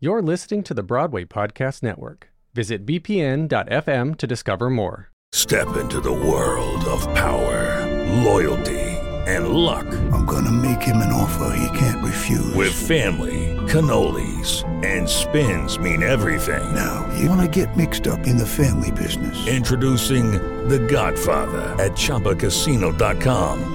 You're listening to the Broadway Podcast Network. Visit bpn.fm to discover more. Step into the world of power, loyalty, and luck. I'm going to make him an offer he can't refuse. With family, cannolis, and spins mean everything. Now, you want to get mixed up in the family business. Introducing The Godfather at ChumbaCasino.com.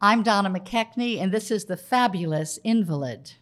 I'm Donna McKechnie, and this is The Fabulous Invalid.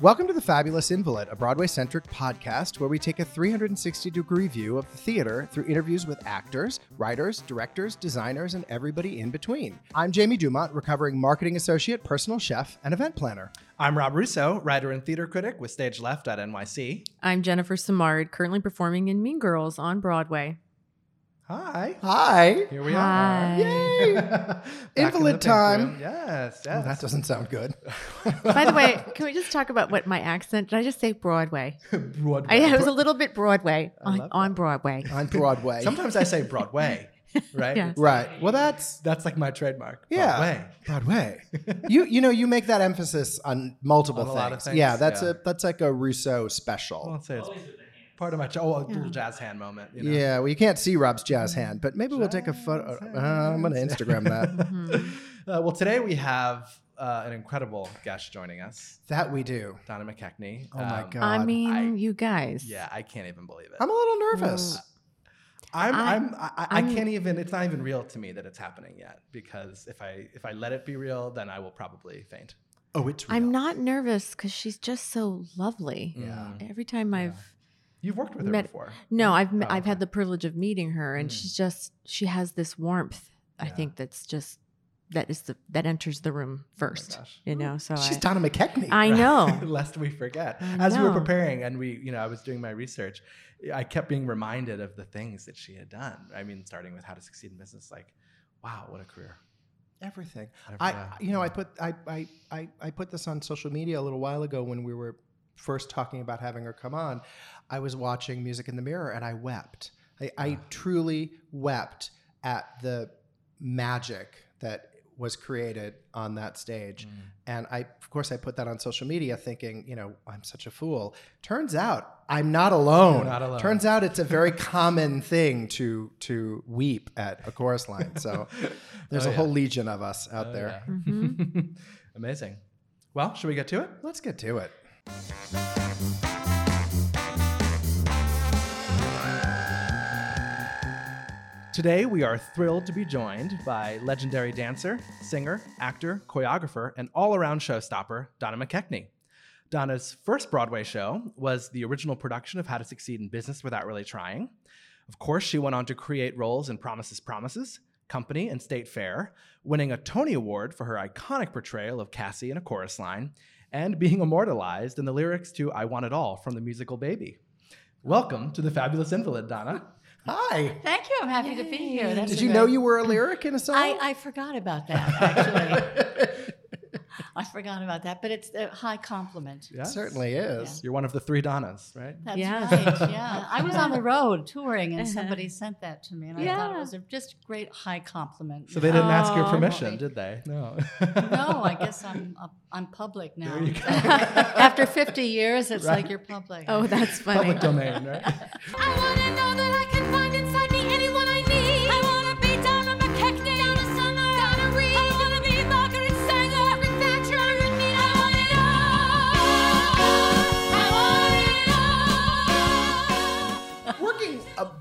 Welcome to The Fabulous Invalid, a Broadway-centric podcast where we take a 360-degree view of the theater through interviews with actors, writers, directors, designers, and everybody in between. I'm Jamie Dumont, recovering marketing associate, personal chef, and event planner. I'm Rob Russo, writer and theater critic with Stage Left at NYC. I'm Jennifer Simard, currently performing in Mean Girls on Broadway. Hi. Here we are. Yay. Invalid time. Yes. Oh, that doesn't sound good. By the way, can we just talk about what my accent? Did I just say Broadway? Broadway. I was a little bit Broadway. On Broadway. Sometimes I say Broadway. Right? Yes. Right. Well, that's like my trademark. Yeah. Broadway. You make that emphasis on multiple things. A lot of things. Yeah. That's like a Rousseau special. Well, I'll say it's part of my little jazz hand moment. You know? Yeah, well, you can't see Rob's jazz hand, but maybe we'll take a photo. I'm going to Instagram that. Mm-hmm. Well, today we have an incredible guest joining us. That we do. Donna McKechnie. Oh, my God. I mean, you guys. Yeah, I can't even believe it. I'm a little nervous. I can't even, it's not even real to me that it's happening yet, because if I let it be real, then I will probably faint. Oh, it's real. I'm not nervous because she's just so lovely. Yeah. Every time I've... You've worked with her before. No, I've had the privilege of meeting her, and she has this warmth. Yeah. I think that enters the room first. Oh, you know, so she's Donna McKechnie. I know. Lest we forget. We were preparing, and I was doing my research, I kept being reminded of the things that she had done. I mean, starting with How to Succeed in Business, like, wow, what a career. Everything. I put this on social media a little while ago when we were first talking about having her come on. I was watching Music in the Mirror, and I wept. I truly wept at the magic that was created on that stage. Mm. And I put that on social media thinking, I'm such a fool. Turns out I'm not alone. Turns out it's a very common thing to weep at A Chorus Line. So there's a whole legion of us out there. Yeah. Mm-hmm. Amazing. Well, should we get to it? Let's get to it. Today, we are thrilled to be joined by legendary dancer, singer, actor, choreographer, and all-around showstopper, Donna McKechnie. Donna's first Broadway show was the original production of How to Succeed in Business Without Really Trying. Of course, she went on to create roles in Promises, Promises, Company, and State Fair, winning a Tony Award for her iconic portrayal of Cassie in A Chorus Line, and being immortalized in the lyrics to I Want It All from the musical Baby. Welcome to The Fabulous Invalid, Donna. Hi. Thank you. I'm happy to be here. That's Did you know you were a lyric in a song? I forgot about that, actually. I forgot about that, but it's a high compliment. Yes. It certainly is. Yeah. You're one of the three Donnas, right? That's right, yeah. I was on the road touring, and somebody sent that to me, and I thought it was just a great high compliment. So they didn't ask your permission, did they? No. No, I guess I'm public now. There you go. After 50 years, it's like you're public. Oh, that's funny. Public domain, right? I want to know that I can find inside me anyone I need. I want to be Donna McKechnie, Donna Summer, Donna Reed. I want to be Margaret Sanger.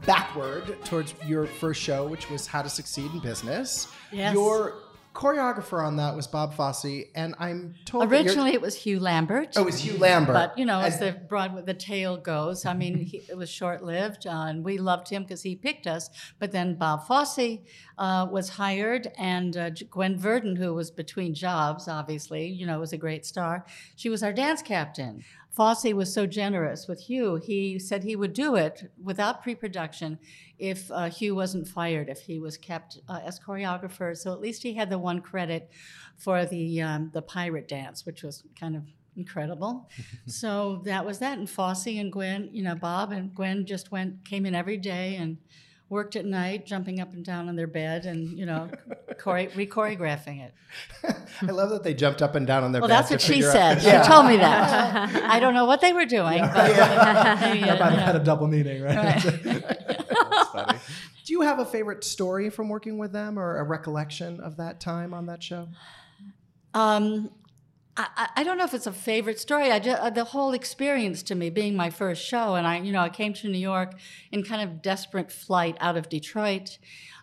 backward towards your first show, which was How to Succeed in Business. Yes. Your choreographer on that was Bob Fosse, and I'm told originally it was Hugh Lambert. Oh, it was Hugh Lambert. But, you know, as the Broadway, the tale goes, I mean, it was short-lived, and we loved him because he picked us. But then Bob Fosse was hired, and Gwen Verdon, who was between jobs, obviously, you know, was a great star. She was our dance captain. Fosse was so generous with Hugh. He said he would do it without pre-production if Hugh wasn't fired, if he was kept as choreographer. So at least he had the one credit for the pirate dance, which was kind of incredible. So that was that. And Fosse and Gwen, you know, Bob and Gwen just came in every day and worked at night, jumping up and down on their bed and, you know, re-choreographing it. I love that they jumped up and down on their bed. Well, that's what she said. Yeah. She told me that. I don't know what they were doing. Yeah. But yeah. Yeah. Everybody had a double meaning, right? That's funny. Do you have a favorite story from working with them or a recollection of that time on that show? I don't know if it's a favorite story. The whole experience to me, being my first show, and I came to New York in kind of desperate flight out of Detroit,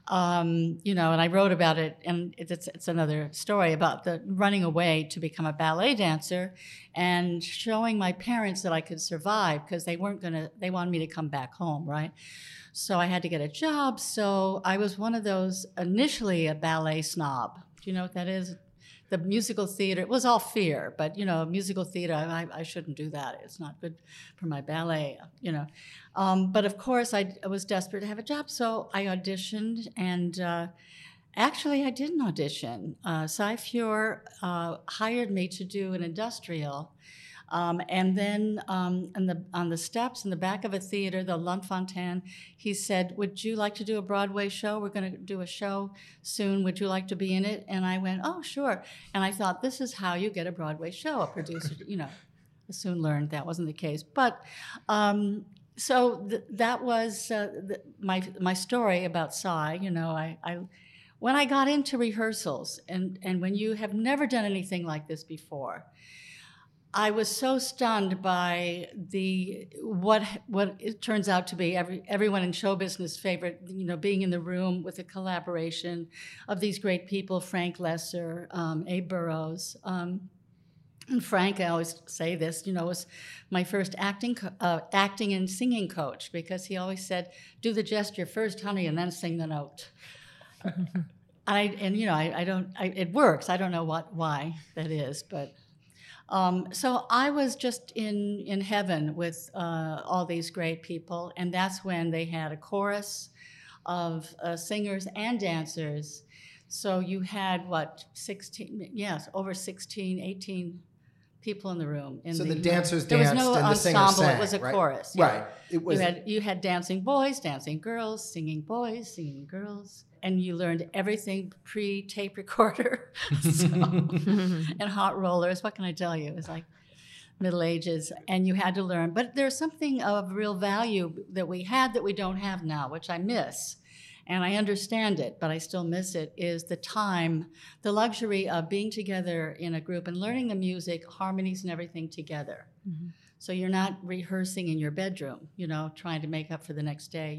you know, and I wrote about it, and it's another story about the running away to become a ballet dancer, and showing my parents that I could survive because they wanted me to come back home, right? So I had to get a job. So I was one of those initially a ballet snob. Do you know what that is? The musical theater, it was all fear, but, you know, musical theater, I shouldn't do that. It's not good for my ballet, you know. But, of course, I was desperate to have a job, so I auditioned, and actually I didn't audition. Cy Führ hired me to do an industrial, and then on the steps in the back of a theater, the L'Enfantin, he said, would you like to do a Broadway show? We're going to do a show soon. Would you like to be in it? And I went, oh, sure. And I thought, this is how you get a Broadway show, a producer, you know. I soon learned that wasn't the case. But so that was my story about Cy. You know, when I got into rehearsals, and when you have never done anything like this before, I was so stunned by what it turns out to be everyone in show business favorite, you know, being in the room with the collaboration of these great people, Frank Loesser, Abe Burroughs. And Frank, I always say this, you know, was my first acting and singing coach, because he always said, do the gesture first, honey, and then sing the note. It works. I don't know why that is, but... So I was just in heaven with all these great people, and that's when they had a chorus of singers and dancers. So you had, 18 people in the room. The dancers danced and the singers sang. There was no ensemble, it was a chorus. Yeah. Right. It was, you had dancing boys, dancing girls, singing boys, singing girls. And you learned everything pre-tape recorder and hot rollers. What can I tell you? It was like Middle Ages, and you had to learn. But there's something of real value that we had that we don't have now, which I miss. And I understand it, but I still miss it, is the time, the luxury of being together in a group and learning the music, harmonies and everything together. Mm-hmm. So you're not rehearsing in your bedroom, you know, trying to make up for the next day.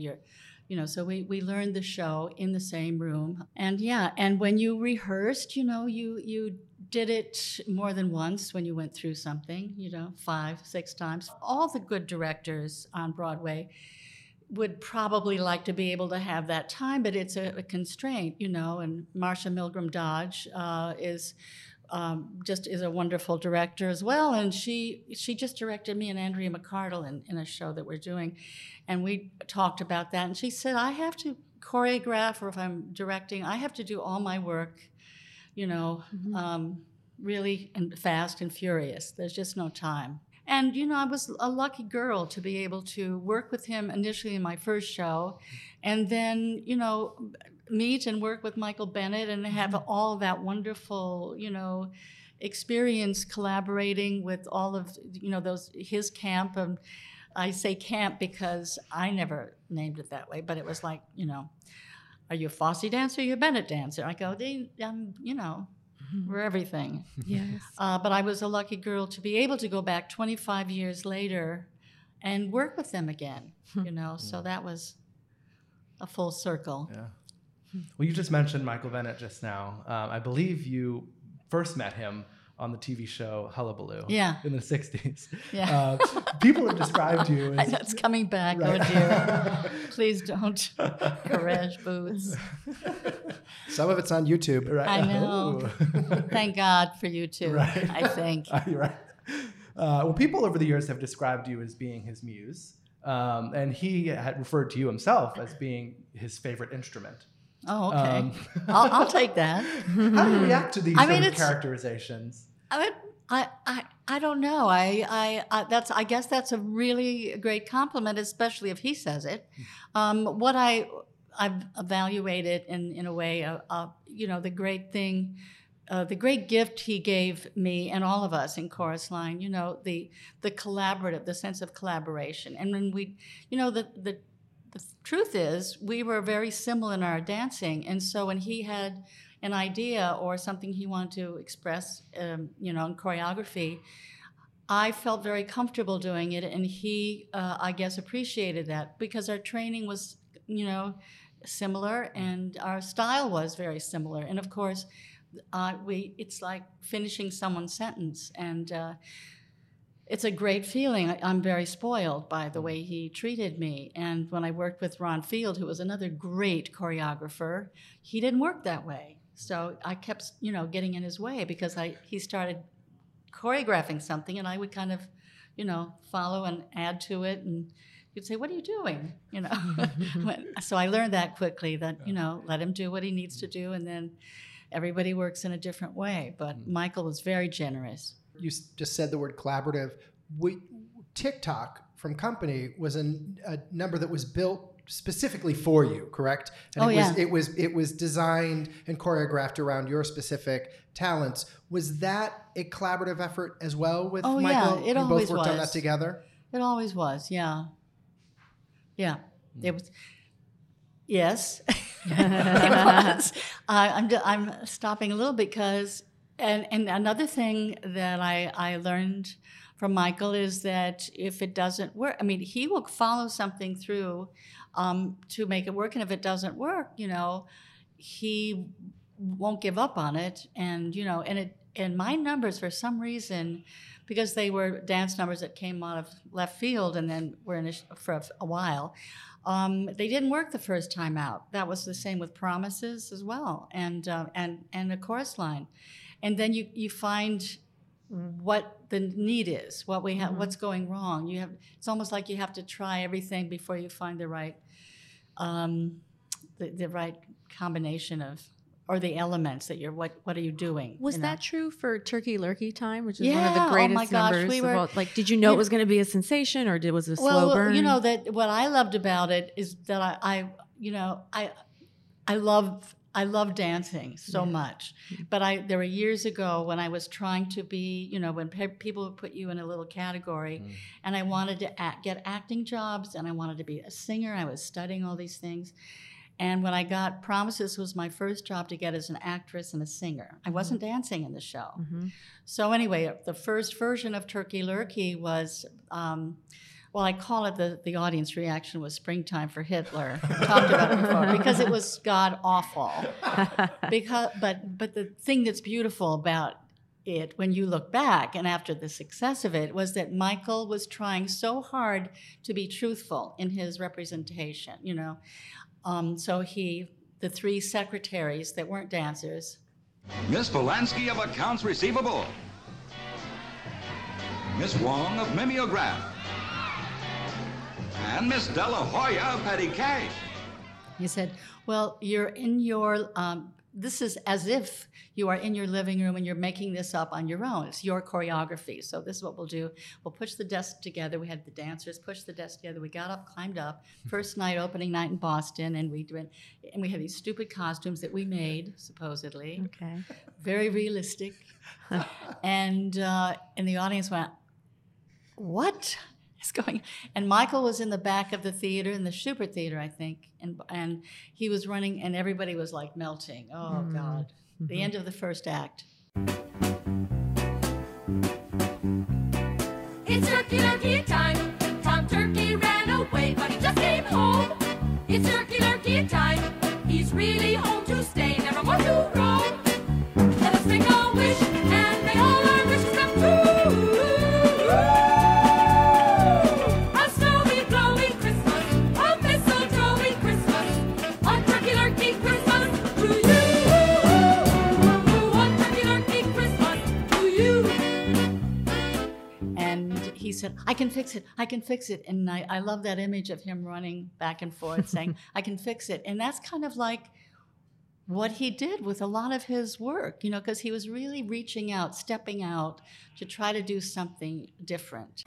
You know, so we learned the show in the same room. And yeah, and when you rehearsed, you know, you did it more than once when you went through something, you know, 5, 6 times. All the good directors on Broadway would probably like to be able to have that time, but it's a constraint, you know, and Marsha Milgram Dodge is a wonderful director as well, and she just directed me and Andrea McArdle in a show that we're doing, and we talked about that, and she said, I have to choreograph, or if I'm directing, I have to do all my work, you know, really fast and furious. There's just no time. And, you know, I was a lucky girl to be able to work with him initially in my first show, and then, you know, meet and work with Michael Bennett and have all that wonderful, you know, experience collaborating with all of, you know, his camp. And I say camp because I never named it that way, but it was like, you know, are you a Fosse dancer or are you a Bennett dancer? I go, you know. We're everything. Yes. But I was a lucky girl to be able to go back 25 years later and work with them again, you know, so that was A full circle. Yeah. Well, you just mentioned Michael Bennett just now. I believe you first met him on the TV show Hullabaloo in the 60s. Yeah. People have described you as... That's coming back, right. Oh dear. Please don't. Garage booze. Some of it's on YouTube. Right? I know. Thank God for YouTube, right. I think. You're right. Well, people over the years have described you as being his muse, and he had referred to you himself as being his favorite instrument. Oh, okay. I'll take that. How do you react to these characterizations? I don't know. I guess that's a really great compliment, especially if he says it. What I've evaluated in a way, the great gift he gave me and all of us in Chorus Line. You know, the collaborative, the sense of collaboration, and when we, you know, the truth is, we were very similar in our dancing, and so when he had an idea or something he wanted to express, in choreography, I felt very comfortable doing it, and he, I guess, appreciated that because our training was, similar, and our style was very similar, and of course, it's like finishing someone's sentence, and it's a great feeling. I'm very spoiled by the way he treated me. And when I worked with Ron Field, who was another great choreographer, he didn't work that way. So I kept, getting in his way because he started choreographing something, and I would kind of, follow and add to it, and he'd say, "What are you doing?" So I learned that quickly that, let him do what he needs to do, and then everybody works in a different way, but Michael was very generous. You just said the word collaborative. Tick Tock from Company was a number that was built specifically for you, correct? And it was designed and choreographed around your specific talents. Was that a collaborative effort as well with Michael? Yeah, it always was. You both worked on that together? It always was, yeah. Yeah, it was. Yes. I'm stopping a little because, and another thing that I learned from Michael is that if it doesn't work, he will follow something through to make it work, and if it doesn't work, he won't give up on it, and my numbers for some reason, because they were dance numbers that came out of left field and then were in for a while. They didn't work the first time out. That was the same with Promises as well, and A Chorus Line. And then you find what the need is, what we have, what's going wrong. It's almost like you have to try everything before you find the right the right combination of, or the elements that you're, what are you doing? Was that true for Turkey Lurkey Time, which is one of the greatest numbers? We were, did you know it was going to be a sensation, or was it a slow burn? Well, that what I loved about it is that I love dancing so much, but there were years ago when I was trying to be, when people would put you in a little category, and I wanted to get acting jobs, and I wanted to be a singer. I was studying all these things. And when I got Promises, was my first job to get as an actress and a singer. I wasn't dancing in the show. Mm-hmm. So anyway, the first version of Turkey Lurkey was, I call it the audience reaction was Springtime for Hitler. Talked about it before, because it was god awful. But the thing that's beautiful about it, when you look back and after the success of it, was that Michael was trying so hard to be truthful in his representation, so the three secretaries that weren't dancers. Miss Polanski of Accounts Receivable. Miss Wong of Mimeograph. And Miss De La Hoya of Petty Cash. He said, well, you're in your, this is as if you are in your living room and you're making this up on your own. It's your choreography. So this is what we'll do. We'll push the desk together. We had the dancers push the desk together. We got up, climbed up. First night, opening night in Boston, and we went, and we had these stupid costumes that we made, supposedly. Okay. Very realistic. And the audience went, what is going on? And Michael was in the back of the theater, in the Schubert Theater, I think. And he was running, and everybody was like melting. Oh, God. Mm-hmm. The end of the first act. It's Turkey Lurkey time. Tom Turkey ran away, but he just came home. It's Turkey Lurkey said, I can fix it, I can fix it. And I love that image of him running back and forth saying, I can fix it. And that's kind of like what he did with a lot of his work, you know, because he was really reaching out, stepping out to try to do something different.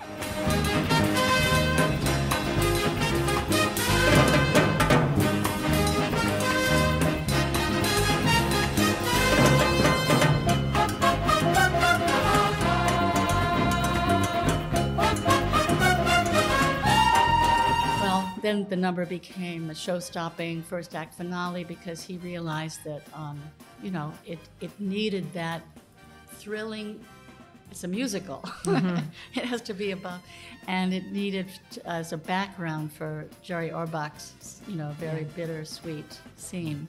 Then the number became a show-stopping first act finale because he realized that, you know, it needed that thrilling, it's a musical, mm-hmm. It has to be about, and it needed as a background for Jerry Orbach's, you know, very bittersweet scene.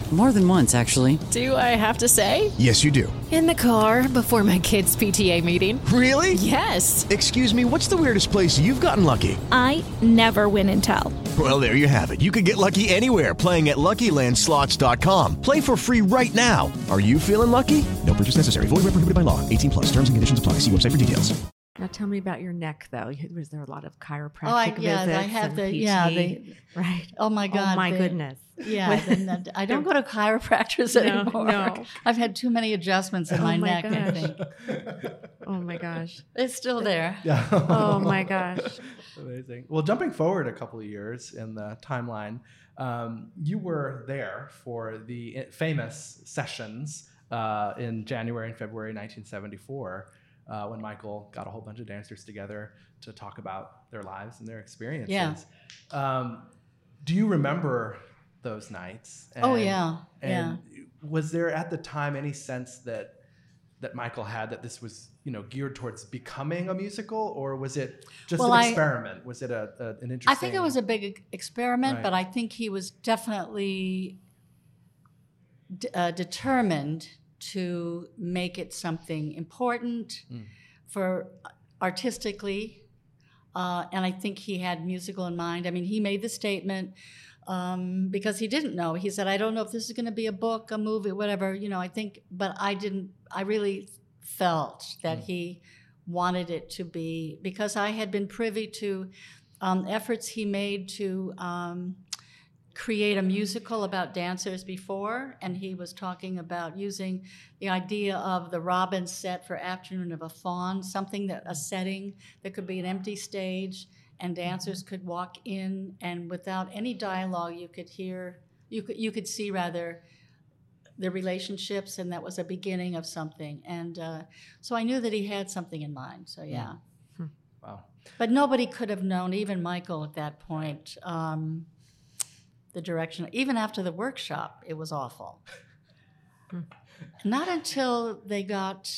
More than once, actually. Do I have to say? Yes, you do. In the car, before my kids' PTA meeting. Really? Yes. Excuse me, what's the weirdest place you've gotten lucky? I never win and tell. Well, there you have it. You can get lucky anywhere, playing at LuckyLandSlots.com. Play for free right now. Are you feeling lucky? No purchase necessary. Void where prohibited by law. 18 plus. Terms and conditions apply. See website for details. Now tell me about your neck, though. Was there a lot of chiropractic visits? I have the PT, right. Oh my god! Oh my goodness! Yeah, I don't go to chiropractors anymore. No. I've had too many adjustments in my neck. Gosh. I think. Oh my gosh! It's still there. Yeah. Oh my gosh! Amazing. Well, jumping forward a couple of years in the timeline, you were there for the famous sessions in January and February 1974. When Michael got a whole bunch of dancers together to talk about their lives and their experiences. Yeah. Do you remember those nights? And, was there at the time any sense that Michael had that this was, you know, geared towards becoming a musical, or was it just an experiment? Was it an interesting... I think it was a big experiment, right? But I think he was definitely determined to make it something important for artistically. And I think he had musical in mind. I mean, he made the statement because he didn't know. He said, I don't know if this is going to be a book, a movie, whatever, you know, I think, but I really felt that he wanted it to be, because I had been privy to efforts he made to create a musical about dancers before, and he was talking about using the idea of the Robin set for Afternoon of a Fawn, a setting that could be an empty stage, and dancers could walk in, and without any dialogue, you could see rather the relationships, and that was a beginning of something. And so I knew that he had something in mind. So yeah. Wow. But nobody could have known, even Michael at that point. The direction, even after the workshop, it was awful. Not until they got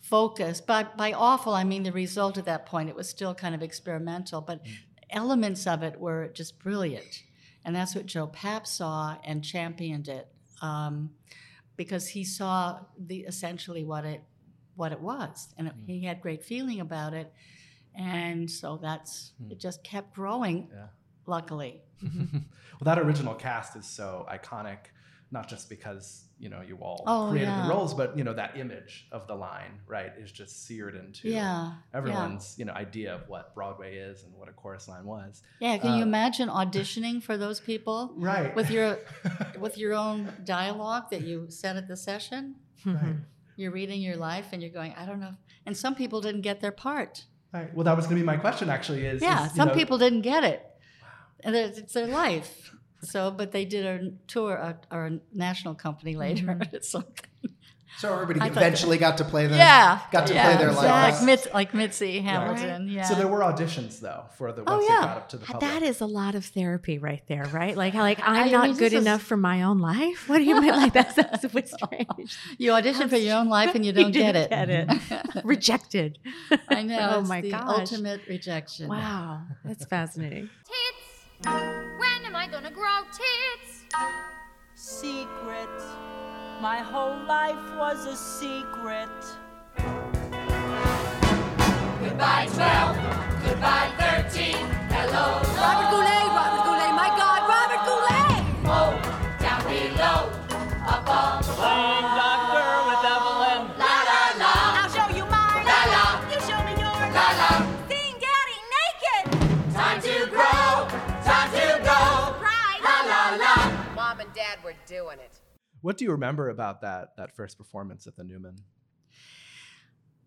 focused. But by awful, I mean the result at that point. It was still kind of experimental, but elements of it were just brilliant. And that's what Joe Papp saw and championed it, because he saw essentially what it was. And he had great feeling about it. And so it just kept growing. Yeah. luckily. Well, that original cast is so iconic, not just because, you know, you all created the roles, but, you know, that image of the line, right, is just seared into everyone's, you know, idea of what Broadway is and what A Chorus Line was. Yeah, can you imagine auditioning for those people? Right. With your own dialogue that you said at the session? Right. You're reading your life and you're going, I don't know. And some people didn't get their part. Right. Well, that was going to be my question, actually. People didn't get it. And it's their life. So, but they did a tour, our national company later. Mm-hmm. It's something. So everybody eventually got to play them. Yeah, play their lives. Like Mitzi Hamilton. Right. Yeah. So there were auditions though for the ones that got up to the public. That is a lot of therapy right there, right? Like I'm not good enough for my own life. What do you mean? Like that's so strange. You audition for your own life and you don't get it. Rejected. I know. Oh my gosh. Ultimate rejection. Wow, that's fascinating. When am I gonna grow tits? Secret. My whole life was a secret. Goodbye 12. Goodbye 13. Hello. Robert Goulet, my God, Robert Goulet! Oh, down below, up on the plane, doctor with Evelyn. La la la. I'll show you mine. La la. You show me yours. La la. Seeing Daddy naked. Time to grow. Time to go. Right. La la la. Mom and Dad were doing it. What do you remember about that first performance at the Newman?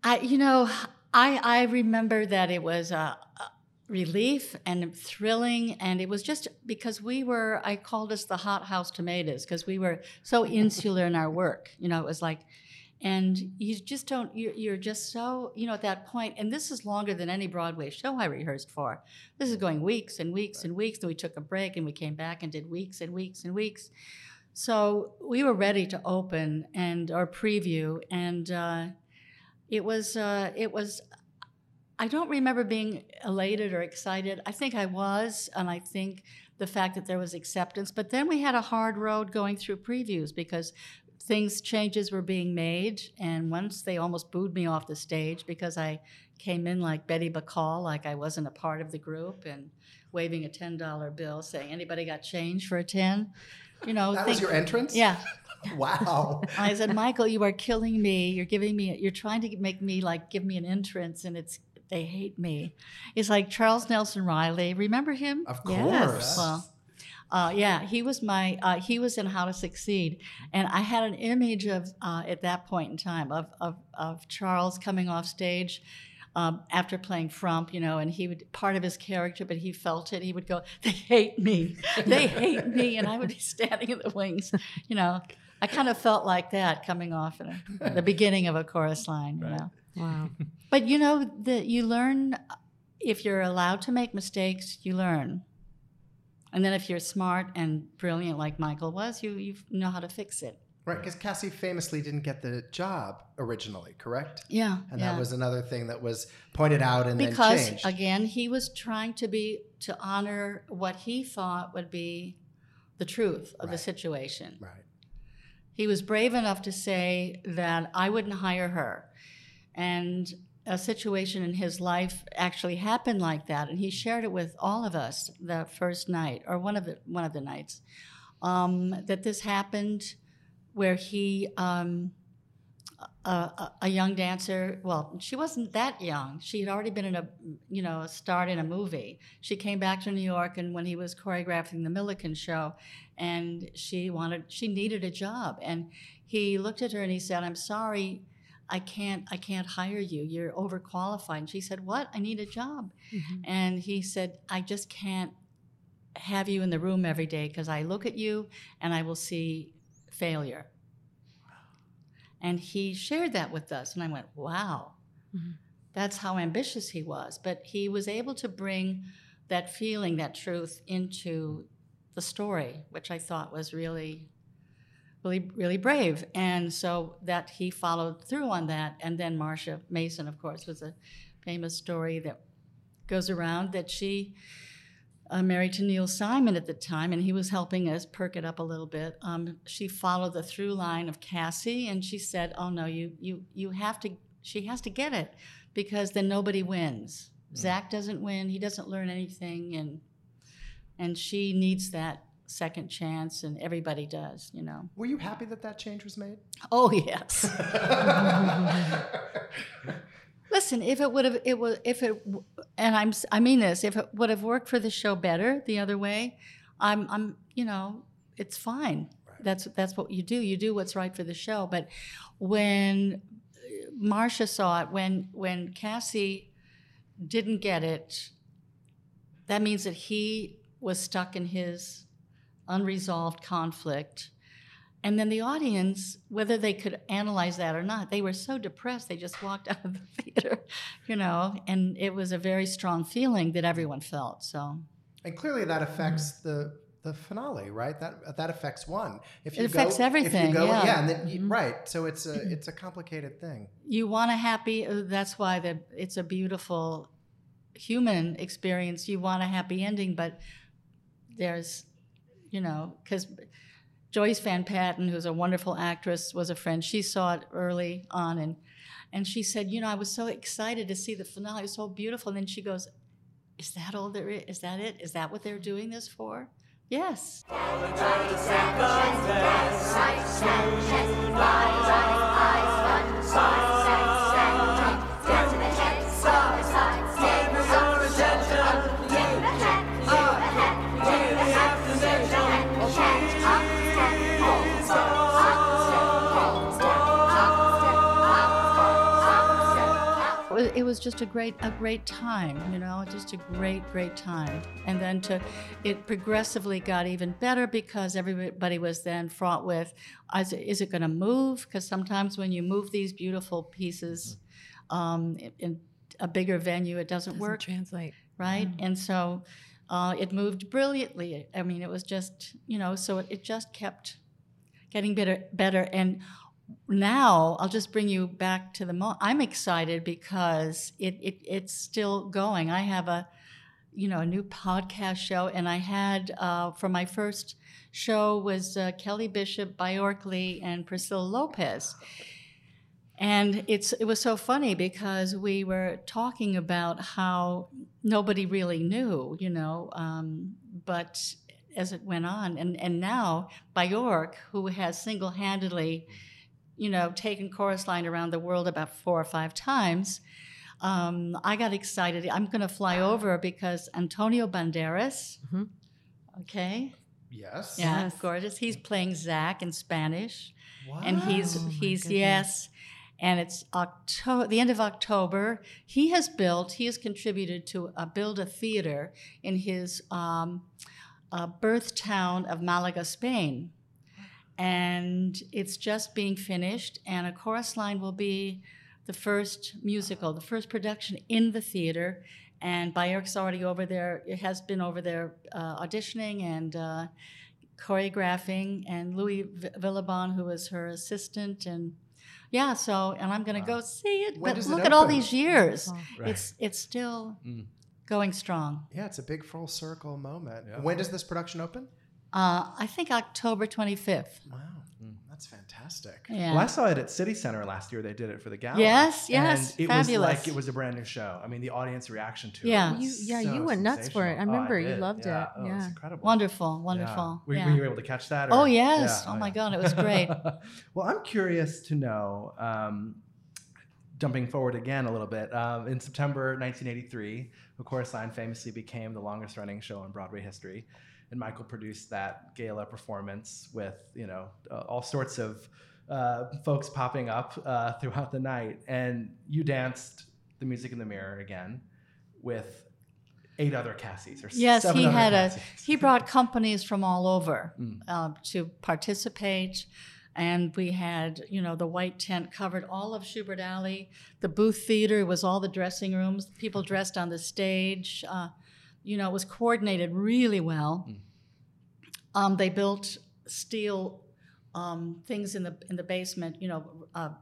I remember that it was a relief and thrilling, and it was just because I called us the hothouse tomatoes because we were so insular in our work. You know, it was like, and you just don't, you're just so, you know, at that point, and this is longer than any Broadway show I rehearsed for. This is going weeks and weeks and weeks, and we took a break and we came back and did weeks and weeks and weeks. So we were ready to open or preview, and it was. I don't remember being elated or excited. I think I was, and I think the fact that there was acceptance. But then we had a hard road going through previews because changes were being made, and once they almost booed me off the stage because I came in like Betty Bacall, like I wasn't a part of the group, and waving a $10 bill, saying, "Anybody got change for a 10?" You know, that was your entrance? Yeah. Wow. I said, Michael, you are killing me. You're trying to make me give me an entrance, and they hate me. It's like Charles Nelson Reilly. Remember him? Of course. Yes. Well, he was in How to Succeed, and I had an image of at that point in time of Charles coming off stage. After playing Frump, you know, and he would, part of his character, but he felt it. He would go, "They hate me. They hate me." And I would be standing in the wings, you know. I kind of felt like that coming off in the beginning of A Chorus Line, you know. Wow. But, you know, you learn, if you're allowed to make mistakes, you learn. And then if you're smart and brilliant like Michael was, you know how to fix it. Right, because Cassie famously didn't get the job originally, correct? Yeah. And that was another thing that was pointed out and then changed. Because, again, he was trying to honor what he thought would be the truth of the situation. Right. He was brave enough to say that I wouldn't hire her. And a situation in his life actually happened like that, and he shared it with all of us the first night, or one of the nights, that this happened, where he, a young dancer, well, she wasn't that young. She had already been starred in a movie. She came back to New York, and when he was choreographing the Millikan show, and she needed a job. And he looked at her and he said, "I'm sorry, I can't hire you. You're overqualified." And she said, "What? I need a job." Mm-hmm. And he said, "I just can't have you in the room every day because I look at you and I will see failure." And he shared that with us, and I went, wow, that's how ambitious he was. But he was able to bring that feeling, that truth, into the story, which I thought was really, really, really brave. And so that he followed through on that. And then Marsha Mason, of course, was a famous story that goes around that she... married to Neil Simon at the time, and he was helping us perk it up a little bit. She followed the through line of Cassie, and she said, "Oh no, you have to. She has to get it, because then nobody wins. Zach doesn't win. He doesn't learn anything, and And she needs that second chance, and everybody does, you know. Were you happy that that change was made? Oh, yes. Listen, if it would have, it was, if it, and I mean this, if it would have worked for the show better the other way, I'm, you know, it's fine. Right. That's what you do. You do what's right for the show. But when Marsha saw it, when Cassie didn't get it, that means that he was stuck in his unresolved conflict. And then the audience, whether they could analyze that or not, they were so depressed they just walked out of the theater, you know, and it was a very strong feeling that everyone felt, so. And clearly that affects the finale, right? That affects one. If you it affects go, everything, if you go, yeah. Yeah, and then you, right, so it's a complicated thing. You want a happy, that's why it's a beautiful human experience. You want a happy ending, but there's, you know, because Joyce Van Patten, who's a wonderful actress, was a friend. She saw it early on, and she said, you know, I was so excited to see the finale. It was so beautiful. And then she goes, is that all there is? Is that it? Is that what they're doing this for? Yes. It was just a great time, you know, just a great time. And then it progressively got even better because everybody was then fraught with, is it going to move? Because sometimes when you move these beautiful pieces in a bigger venue, it doesn't work. It doesn't translate. Right? Yeah. And so it moved brilliantly. I mean, it was just, you know, so it just kept getting better. And now, I'll just bring you back to the moment. I'm excited because it's still going. I have a new podcast show, and I had, for my first show, was Kelly Bishop, Bjorkley, and Priscilla Lopez. And it was so funny because we were talking about how nobody really knew, you know, but as it went on. And now, Bjork, who has single-handedly, you know, taken Chorus Line around the world about 4 or 5 times. I got excited. I'm going to fly over because Antonio Banderas, mm-hmm. Okay? Yes. Yeah, yes. Gorgeous. He's playing Zach in Spanish. Wow. And he's yes. And it's the end of October. He has contributed to build a theater in his birth town of Malaga, Spain. And it's just being finished, and A Chorus Line will be the first musical, the first production in the theater. And Bjork's already over there, it has been over there auditioning and choreographing, and Louis Villabon, who is her assistant, and yeah, so, and I'm gonna go see it, when but look it at all these years. Oh, right. It's still going strong. Yeah, it's a big full circle moment. Yeah. When does this production open? I think October 25th. Wow, that's fantastic. Yeah. Well, I saw it at City Center last year. They did it for the gala. Yes, and it fabulous. Was like it was a brand new show. I mean, the audience reaction to it was you went nuts for it. I remember you loved it. Oh, yeah, it was incredible. Wonderful. Yeah. Were you able to catch that? Or? Oh, yes. Yeah. Oh, my God, it was great. Well, I'm curious to know, jumping forward again a little bit, in September 1983, A Chorus Line famously became the longest-running show in Broadway history. And Michael produced that gala performance with, you know, all sorts of folks popping up throughout the night. And you danced the Music in the Mirror again with 8 other Cassies or 7 other Cassies. Yes, he brought companies from all over to participate. And we had, you know, the white tent covered all of Schubert Alley. The booth theater was all the dressing rooms. People dressed on the stage. You know, it was coordinated really well. They built steel things in the basement, you know,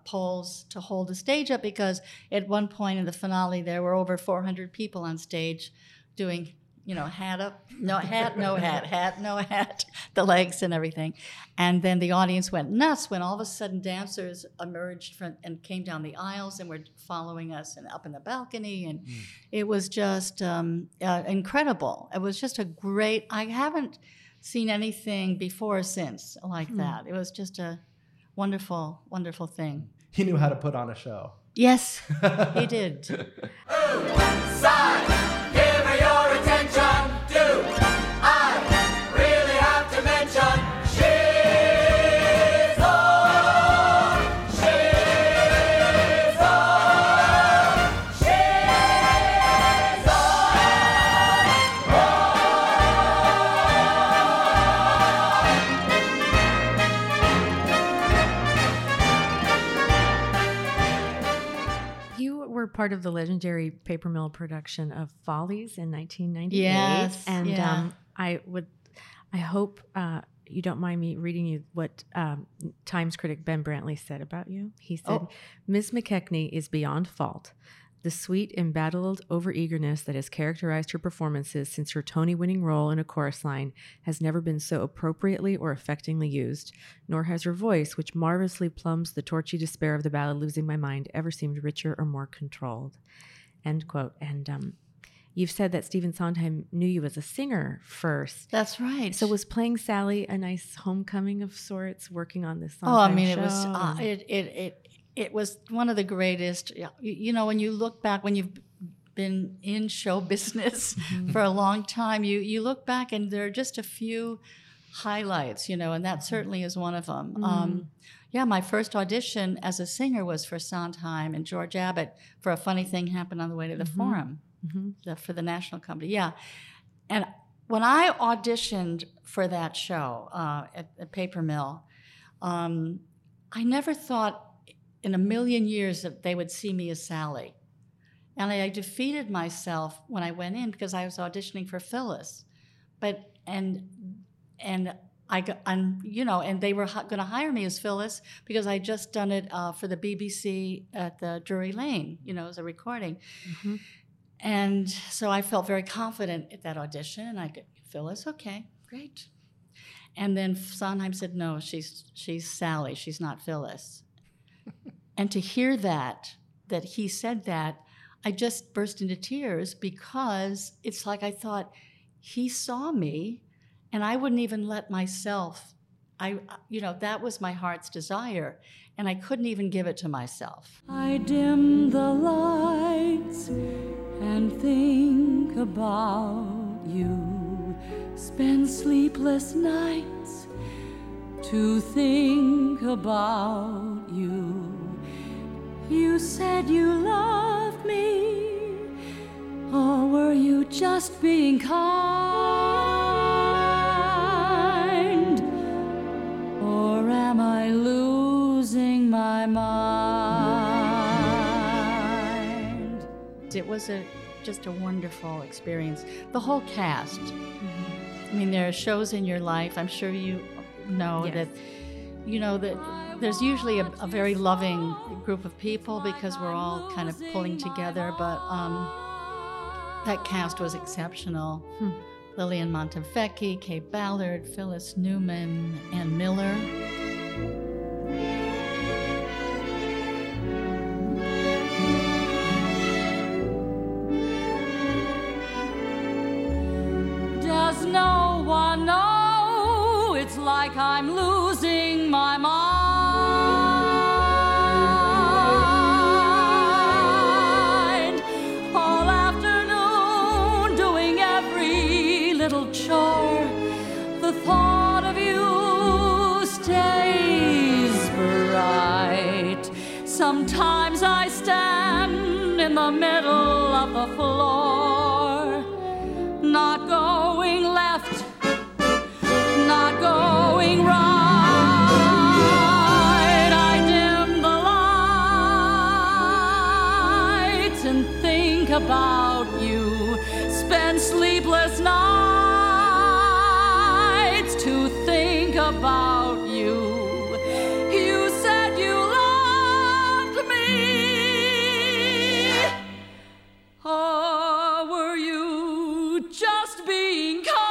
poles to hold the stage up, because at one point in the finale there were over 400 people on stage doing, you know, hat up, no hat, no hat, hat, no hat, the legs and everything. And then the audience went nuts when all of a sudden dancers emerged from, and came down the aisles and were following us and up in the balcony. And it was just incredible. It was just a great, I haven't seen anything before or since like that. It was just a wonderful, wonderful thing. He knew how to put on a show. Yes, he did. Side, give me your attention. Do I really have to mention she's on. You were part of the legendary paper mill production of Follies in 1998. Yes, and I hope you don't mind me reading you what Times critic Ben Brantley said about you. He said, Miss McKechnie is beyond fault. The sweet, embattled overeagerness that has characterized her performances since her Tony-winning role in A Chorus Line has never been so appropriately or affectingly used, nor has her voice, which marvelously plumbs the torchy despair of the ballad Losing My Mind, ever seemed richer or more controlled. End quote. And you've said that Stephen Sondheim knew you as a singer first. That's right. So was playing Sally a nice homecoming of sorts, working on this Sondheim show? It was it was one of the greatest. You know, when you look back, when you've been in show business for a long time, you look back and there are just a few highlights, you know, and that certainly is one of them. My first audition as a singer was for Sondheim and George Abbott for A Funny Thing Happened on the Way to the Forum. For the National Company, and when I auditioned for that show at Paper Mill, I never thought in a million years that they would see me as Sally, and I defeated myself when I went in because I was auditioning for Phyllis, and they were going to hire me as Phyllis because I'd just done it for the BBC at the Drury Lane, you know, as a recording. And so I felt very confident at that audition, and I could, Phyllis, okay, great. And then Sondheim said, no, she's Sally, she's not Phyllis. And to hear that he said that, I just burst into tears because it's like I thought, he saw me, and I wouldn't even let myself, that was my heart's desire, and I couldn't even give it to myself. I dim the lights and think about you. Spend sleepless nights to think about you. You said you loved me, or were you just being kind? Or am I losing my mind? It was just a wonderful experience. The whole cast. I mean, there are shows in your life, I'm sure you know, that, you know, that there's usually a very loving group of people because we're all kind of pulling together, but that cast was exceptional. Lillian Montevecchi, Kay Ballard, Phyllis Newman, Ann Miller. No one know, it's like I'm losing my mind. All afternoon doing every little chore, the thought of you stays bright. Sometimes I stand in the middle of the floor, not going left, not going right. I dim the lights and think about you. Spend sleepless nights to think about you. Being cold.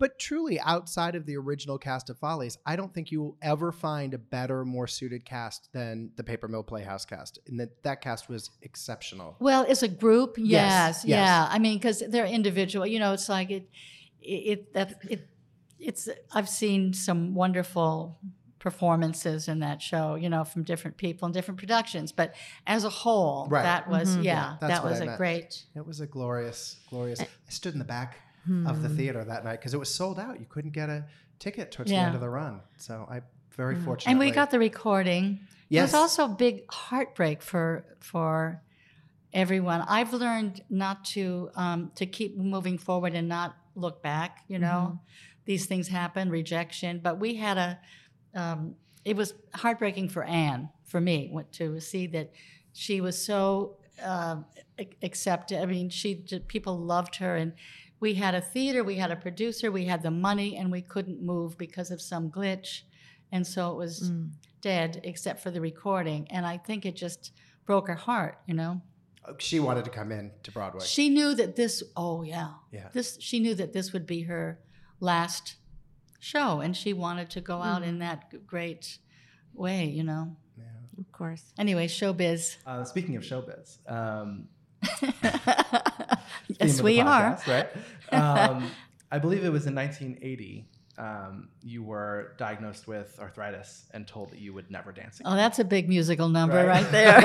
But truly, outside of the original cast of Follies, I don't think you will ever find a better, more suited cast than the Paper Mill Playhouse cast. And that cast was exceptional. Well, as a group, yes. Yeah. I mean, because they're individual. You know, it's like I've seen some wonderful performances in that show, you know, from different people and different productions. But as a whole, right. That was, that was a great. It was a glorious. I stood in the back of the theater that night because it was sold out. You couldn't get a ticket towards the end of the run. So I very fortunate. And we got the recording. Yes. It was also a big heartbreak for everyone. I've learned not to to keep moving forward and not look back. You know, these things happen, rejection. But we had it was heartbreaking for Anne, for me, to see that she was so accepted. I mean, people loved her, and we had a theater, we had a producer, we had the money, and we couldn't move because of some glitch. And so it was dead, except for the recording. And I think it just broke her heart, you know? She wanted to come in to Broadway. She knew that she knew that this would be her last show, and she wanted to go out in that great way, you know? Yeah. Of course. Anyway, showbiz. Speaking of showbiz, yes, we podcast, are. Right? I believe it was in 1980, you were diagnosed with arthritis and told that you would never dance again. Oh, that's a big musical number right there.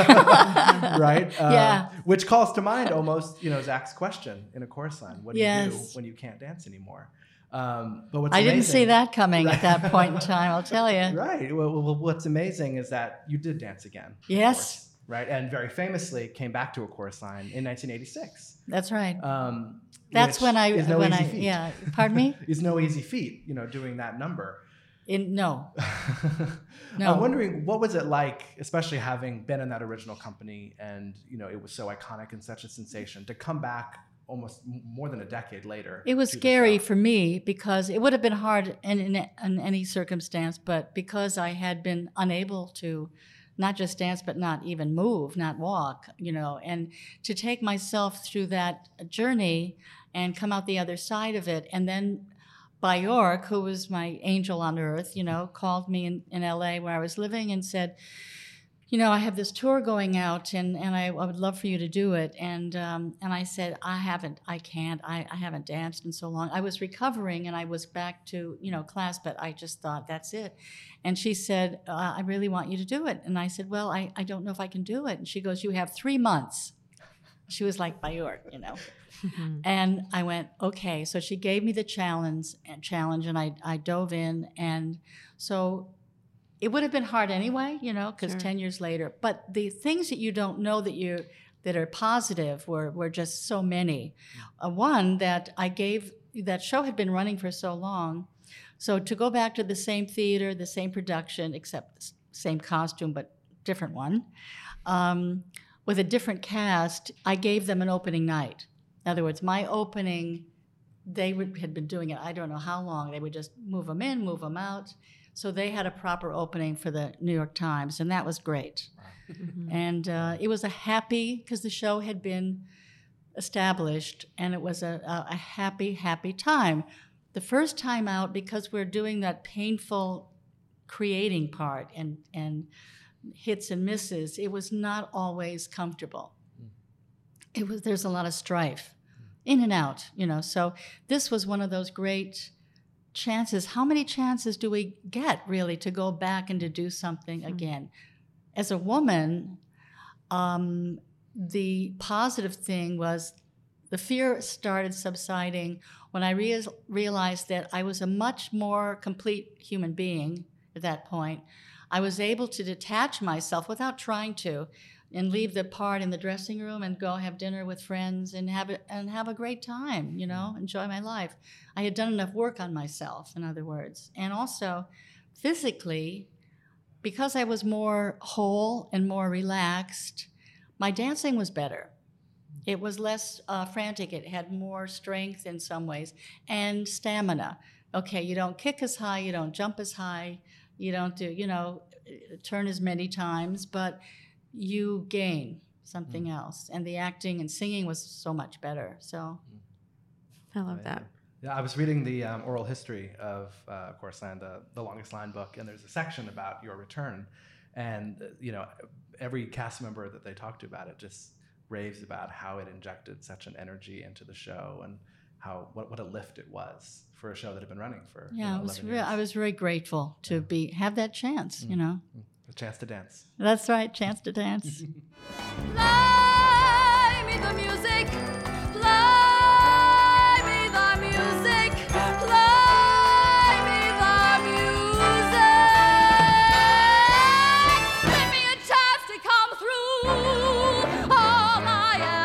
Right? Yeah. Which calls to mind almost, you know, Zach's question in A Chorus Line. What do you do when you can't dance anymore? But what's amazing, didn't see that coming at that point in time, I'll tell you. Right. Well, what's amazing is that you did dance again. Yes. Right, and very famously came back to A Chorus Line in 1986. That's right. That's when I is no when easy I feat. Yeah. Pardon me? It's no easy feat, you know, doing that number. No. I'm wondering, what was it like, especially having been in that original company, and you know, it was so iconic and such a sensation, to come back almost more than a decade later? It was scary for me because it would have been hard in any circumstance, but because I had been unable to. Not just dance, but not even move, not walk, you know. And to take myself through that journey and come out the other side of it. And then Bjork, who was my angel on earth, you know, called me in LA where I was living and said, you know, I have this tour going out and I would love for you to do it. And I said, I haven't danced in so long. I was recovering and I was back to, you know, class, but I just thought that's it. And she said, I really want you to do it. And I said, well, I don't know if I can do it. And she goes, you have 3 months. She was like Bjork, you know. And I went, okay. So she gave me the challenge and I dove in. And so it would have been hard anyway, you know, because 10 years later. But the things that you don't know that are positive were just so many. One, that that show had been running for so long. So to go back to the same theater, the same production, except same costume, but different one, with a different cast, I gave them an opening night. In other words, my opening, had been doing it, I don't know how long. They would just move them in, move them out. So they had a proper opening for the New York Times, and that was great. Wow. And it was a happy, because the show had been established, and it was a happy, happy time. The first time out, because we're doing that painful creating part and hits and misses, it was not always comfortable. There's a lot of strife, in and out, you know. So this was one of those great chances. How many chances do we get really to go back and to do something again? As a woman, the positive thing was the fear started subsiding when I realized that I was a much more complete human being at that point. I was able to detach myself without trying to and leave the part in the dressing room and go have dinner with friends and have a great time, you know, enjoy my life. I had done enough work on myself, in other words. And also physically, because I was more whole and more relaxed, my dancing was better. It was less frantic. It had more strength in some ways and stamina. Okay, you don't kick as high, you don't jump as high, you don't do, you know, turn as many times, but you gain something else. And the acting and singing was so much better. So I love that. Yeah, I was reading the oral history of Chorus Line, the Longest Line book, and there's a section about your return, and every cast member that they talked to about it just raves about how it injected such an energy into the show and how what a lift it was for a show that had been running for 11 years. I was very grateful to have that chance, mm-hmm. A chance to dance. That's right, chance to dance. Play me the music. Play me the music. Play me the music. Give me a chance to come through. All I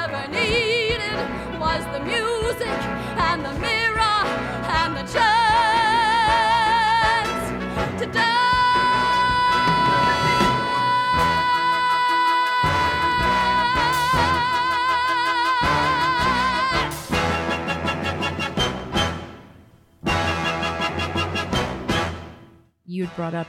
ever needed was the music and the mirror and the chance to dance. You had brought up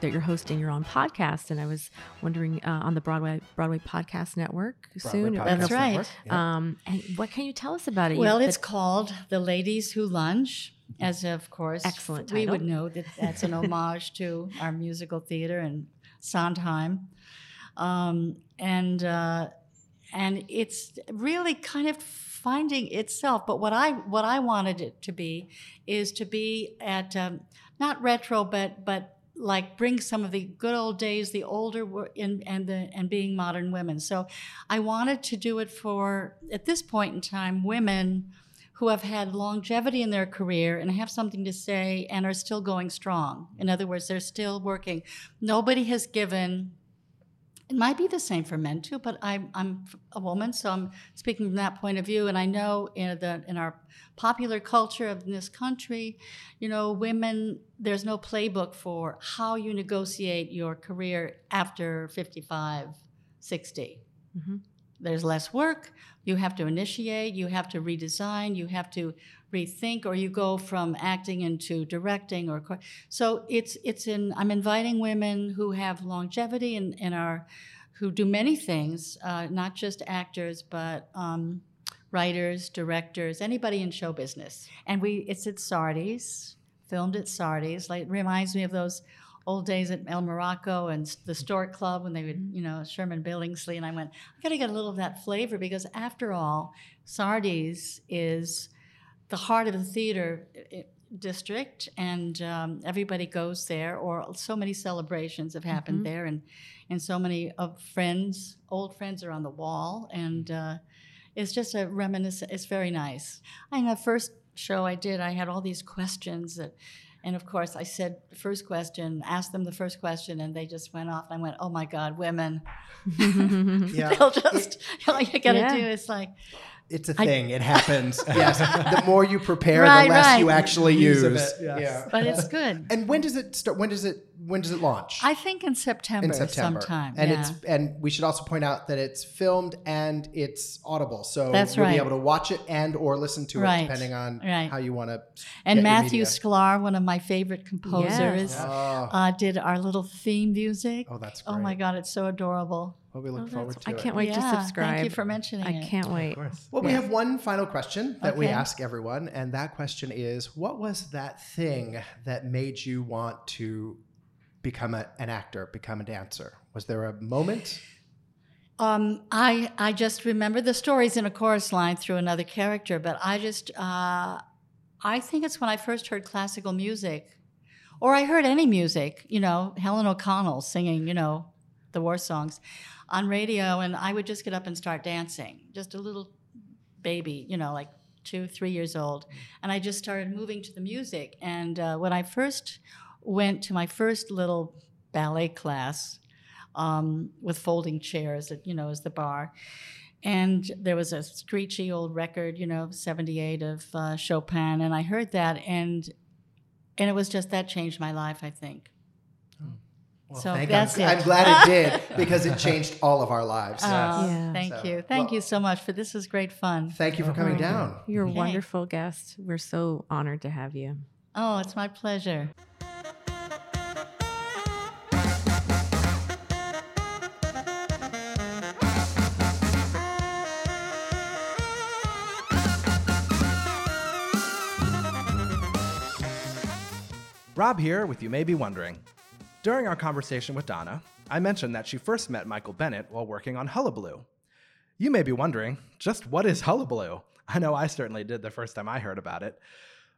that you're hosting your own podcast, and I was wondering on the Broadway Podcast Network soon. That's right. Network, yeah. And what can you tell us about it? Well, it's called "The Ladies Who Lunch," as of course, excellent title. We would know that that's an homage to our musical theater and Sondheim, and it's really kind of finding itself. But what I wanted it to be is to be at not retro, but like bring some of the good old days, the older and being modern women. So I wanted to do it for, at this point in time, women who have had longevity in their career and have something to say and are still going strong. In other words, they're still working. Nobody has given. It might be the same for men too, but I'm a woman, so I'm speaking from that point of view. And I know in our popular culture of this country, women, there's no playbook for how you negotiate your career after 55, 60. Mm-hmm. There's less work. You have to initiate. You have to redesign. You have to rethink, or you go from acting into directing, or so I'm inviting women who have longevity who do many things, not just actors, but writers, directors, anybody in show business. And it's at Sardi's, filmed at Sardi's. Like, it reminds me of those old days at El Morocco and the Stork Club when they would, Sherman Billingsley. And I went, I got to get a little of that flavor, because after all, Sardi's is the heart of the theater district, and everybody goes there, or so many celebrations have happened mm-hmm. there, and so many of old friends are on the wall, and it's just a reminiscence. It's very nice. In the first show I did, I had all these questions and of course I said the first question, asked them the first question, and they just went off, and I went, oh my God, women. Yeah. They'll just, all you gotta do is like, it's a thing. It happens. Yes. The more you prepare, the less you actually use. Yes. Yeah. But it's good. And when does it start? When does it launch? I think in September. Sometime. And we should also point out that it's filmed and it's audible, so you'll be able to watch it and or listen to it depending on how you want to. And Matthew Sklar, one of my favorite composers, did our little theme music. Oh, that's great. Oh my God, it's so adorable. Well, we look forward to it. I can't wait to subscribe. Thank you for mentioning it. I can't wait. Of course. Well, we have one final question that we ask everyone, and that question is, what was that thing that made you want to become an actor, become a dancer? Was there a moment? I just remember the stories in A Chorus Line through another character, but I just, I think it's when I first heard classical music, or I heard any music, Helen O'Connell singing, the war songs on radio, and I would just get up and start dancing, just a little baby, like 2-3 years old, and I just started moving to the music. And when I first went to my first little ballet class with folding chairs at as the bar, and there was a screechy old record, 78 of Chopin, and I heard that, and it was just, that changed my life, I think. Well, so that's it. I'm glad it did, because it changed all of our lives. Thank you. Thank you so much for this. Was great fun. Thank you for coming down. You're a wonderful guest. We're so honored to have you. Oh, it's my pleasure. Rob here with You May Be Wondering. During our conversation with Donna, I mentioned that she first met Michael Bennett while working on Hullabaloo. You may be wondering, just what is Hullabaloo? I know I certainly did the first time I heard about it.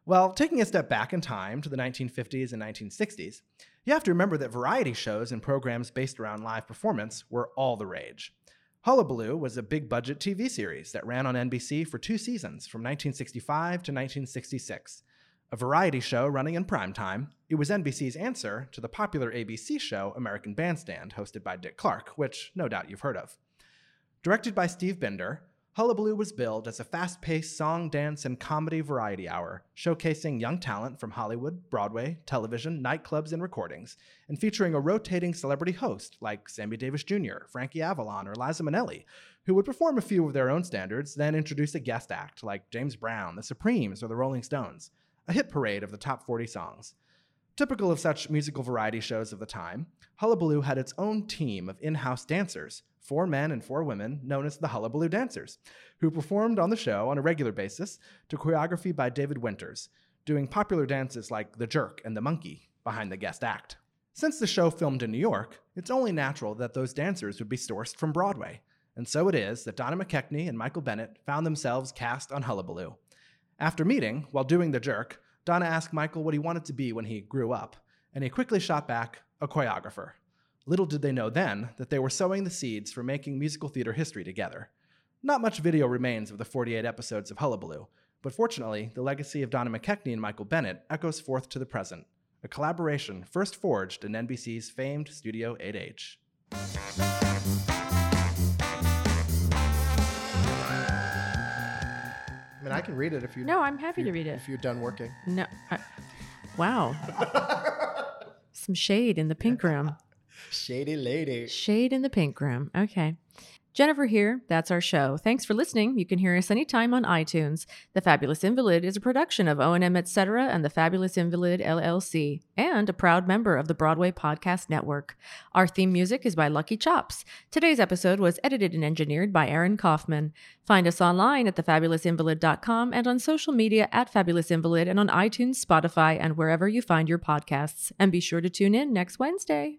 Well, taking a step back in time to the 1950s and 1960s, you have to remember that variety shows and programs based around live performance were all the rage. Hullabaloo was a big-budget TV series that ran on NBC for 2 seasons from 1965 to 1966. A variety show running in primetime, it was NBC's answer to the popular ABC show American Bandstand, hosted by Dick Clark, which no doubt you've heard of. Directed by Steve Binder, Hullabaloo was billed as a fast-paced song, dance, and comedy variety hour, showcasing young talent from Hollywood, Broadway, television, nightclubs, and recordings, and featuring a rotating celebrity host like Sammy Davis Jr., Frankie Avalon, or Liza Minnelli, who would perform a few of their own standards, then introduce a guest act like James Brown, the Supremes, or the Rolling Stones, a hit parade of the top 40 songs. Typical of such musical variety shows of the time, Hullabaloo had its own team of in-house dancers, 4 men and 4 women, known as the Hullabaloo Dancers, who performed on the show on a regular basis to choreography by David Winters, doing popular dances like The Jerk and The Monkey behind the guest act. Since the show filmed in New York, it's only natural that those dancers would be sourced from Broadway, and so it is that Donna McKechnie and Michael Bennett found themselves cast on Hullabaloo. After meeting, while doing The Jerk, Donna asked Michael what he wanted to be when he grew up, and he quickly shot back, a choreographer. Little did they know then that they were sowing the seeds for making musical theater history together. Not much video remains of the 48 episodes of Hullabaloo, but fortunately, the legacy of Donna McKechnie and Michael Bennett echoes forth to the present, a collaboration first forged in NBC's famed Studio 8H. I mean, I can read it if you... No, I'm happy to read it. If you're done working. No. Wow. Some shade in the pink room. Shady lady. Shade in the pink room. Okay. Jennifer here. That's our show. Thanks for listening. You can hear us anytime on iTunes. The Fabulous Invalid is a production of O&M Etc. and The Fabulous Invalid, LLC, and a proud member of the Broadway Podcast Network. Our theme music is by Lucky Chops. Today's episode was edited and engineered by Aaron Kaufman. Find us online at thefabulousinvalid.com and on social media at Fabulous Invalid and on iTunes, Spotify, and wherever you find your podcasts. And be sure to tune in next Wednesday.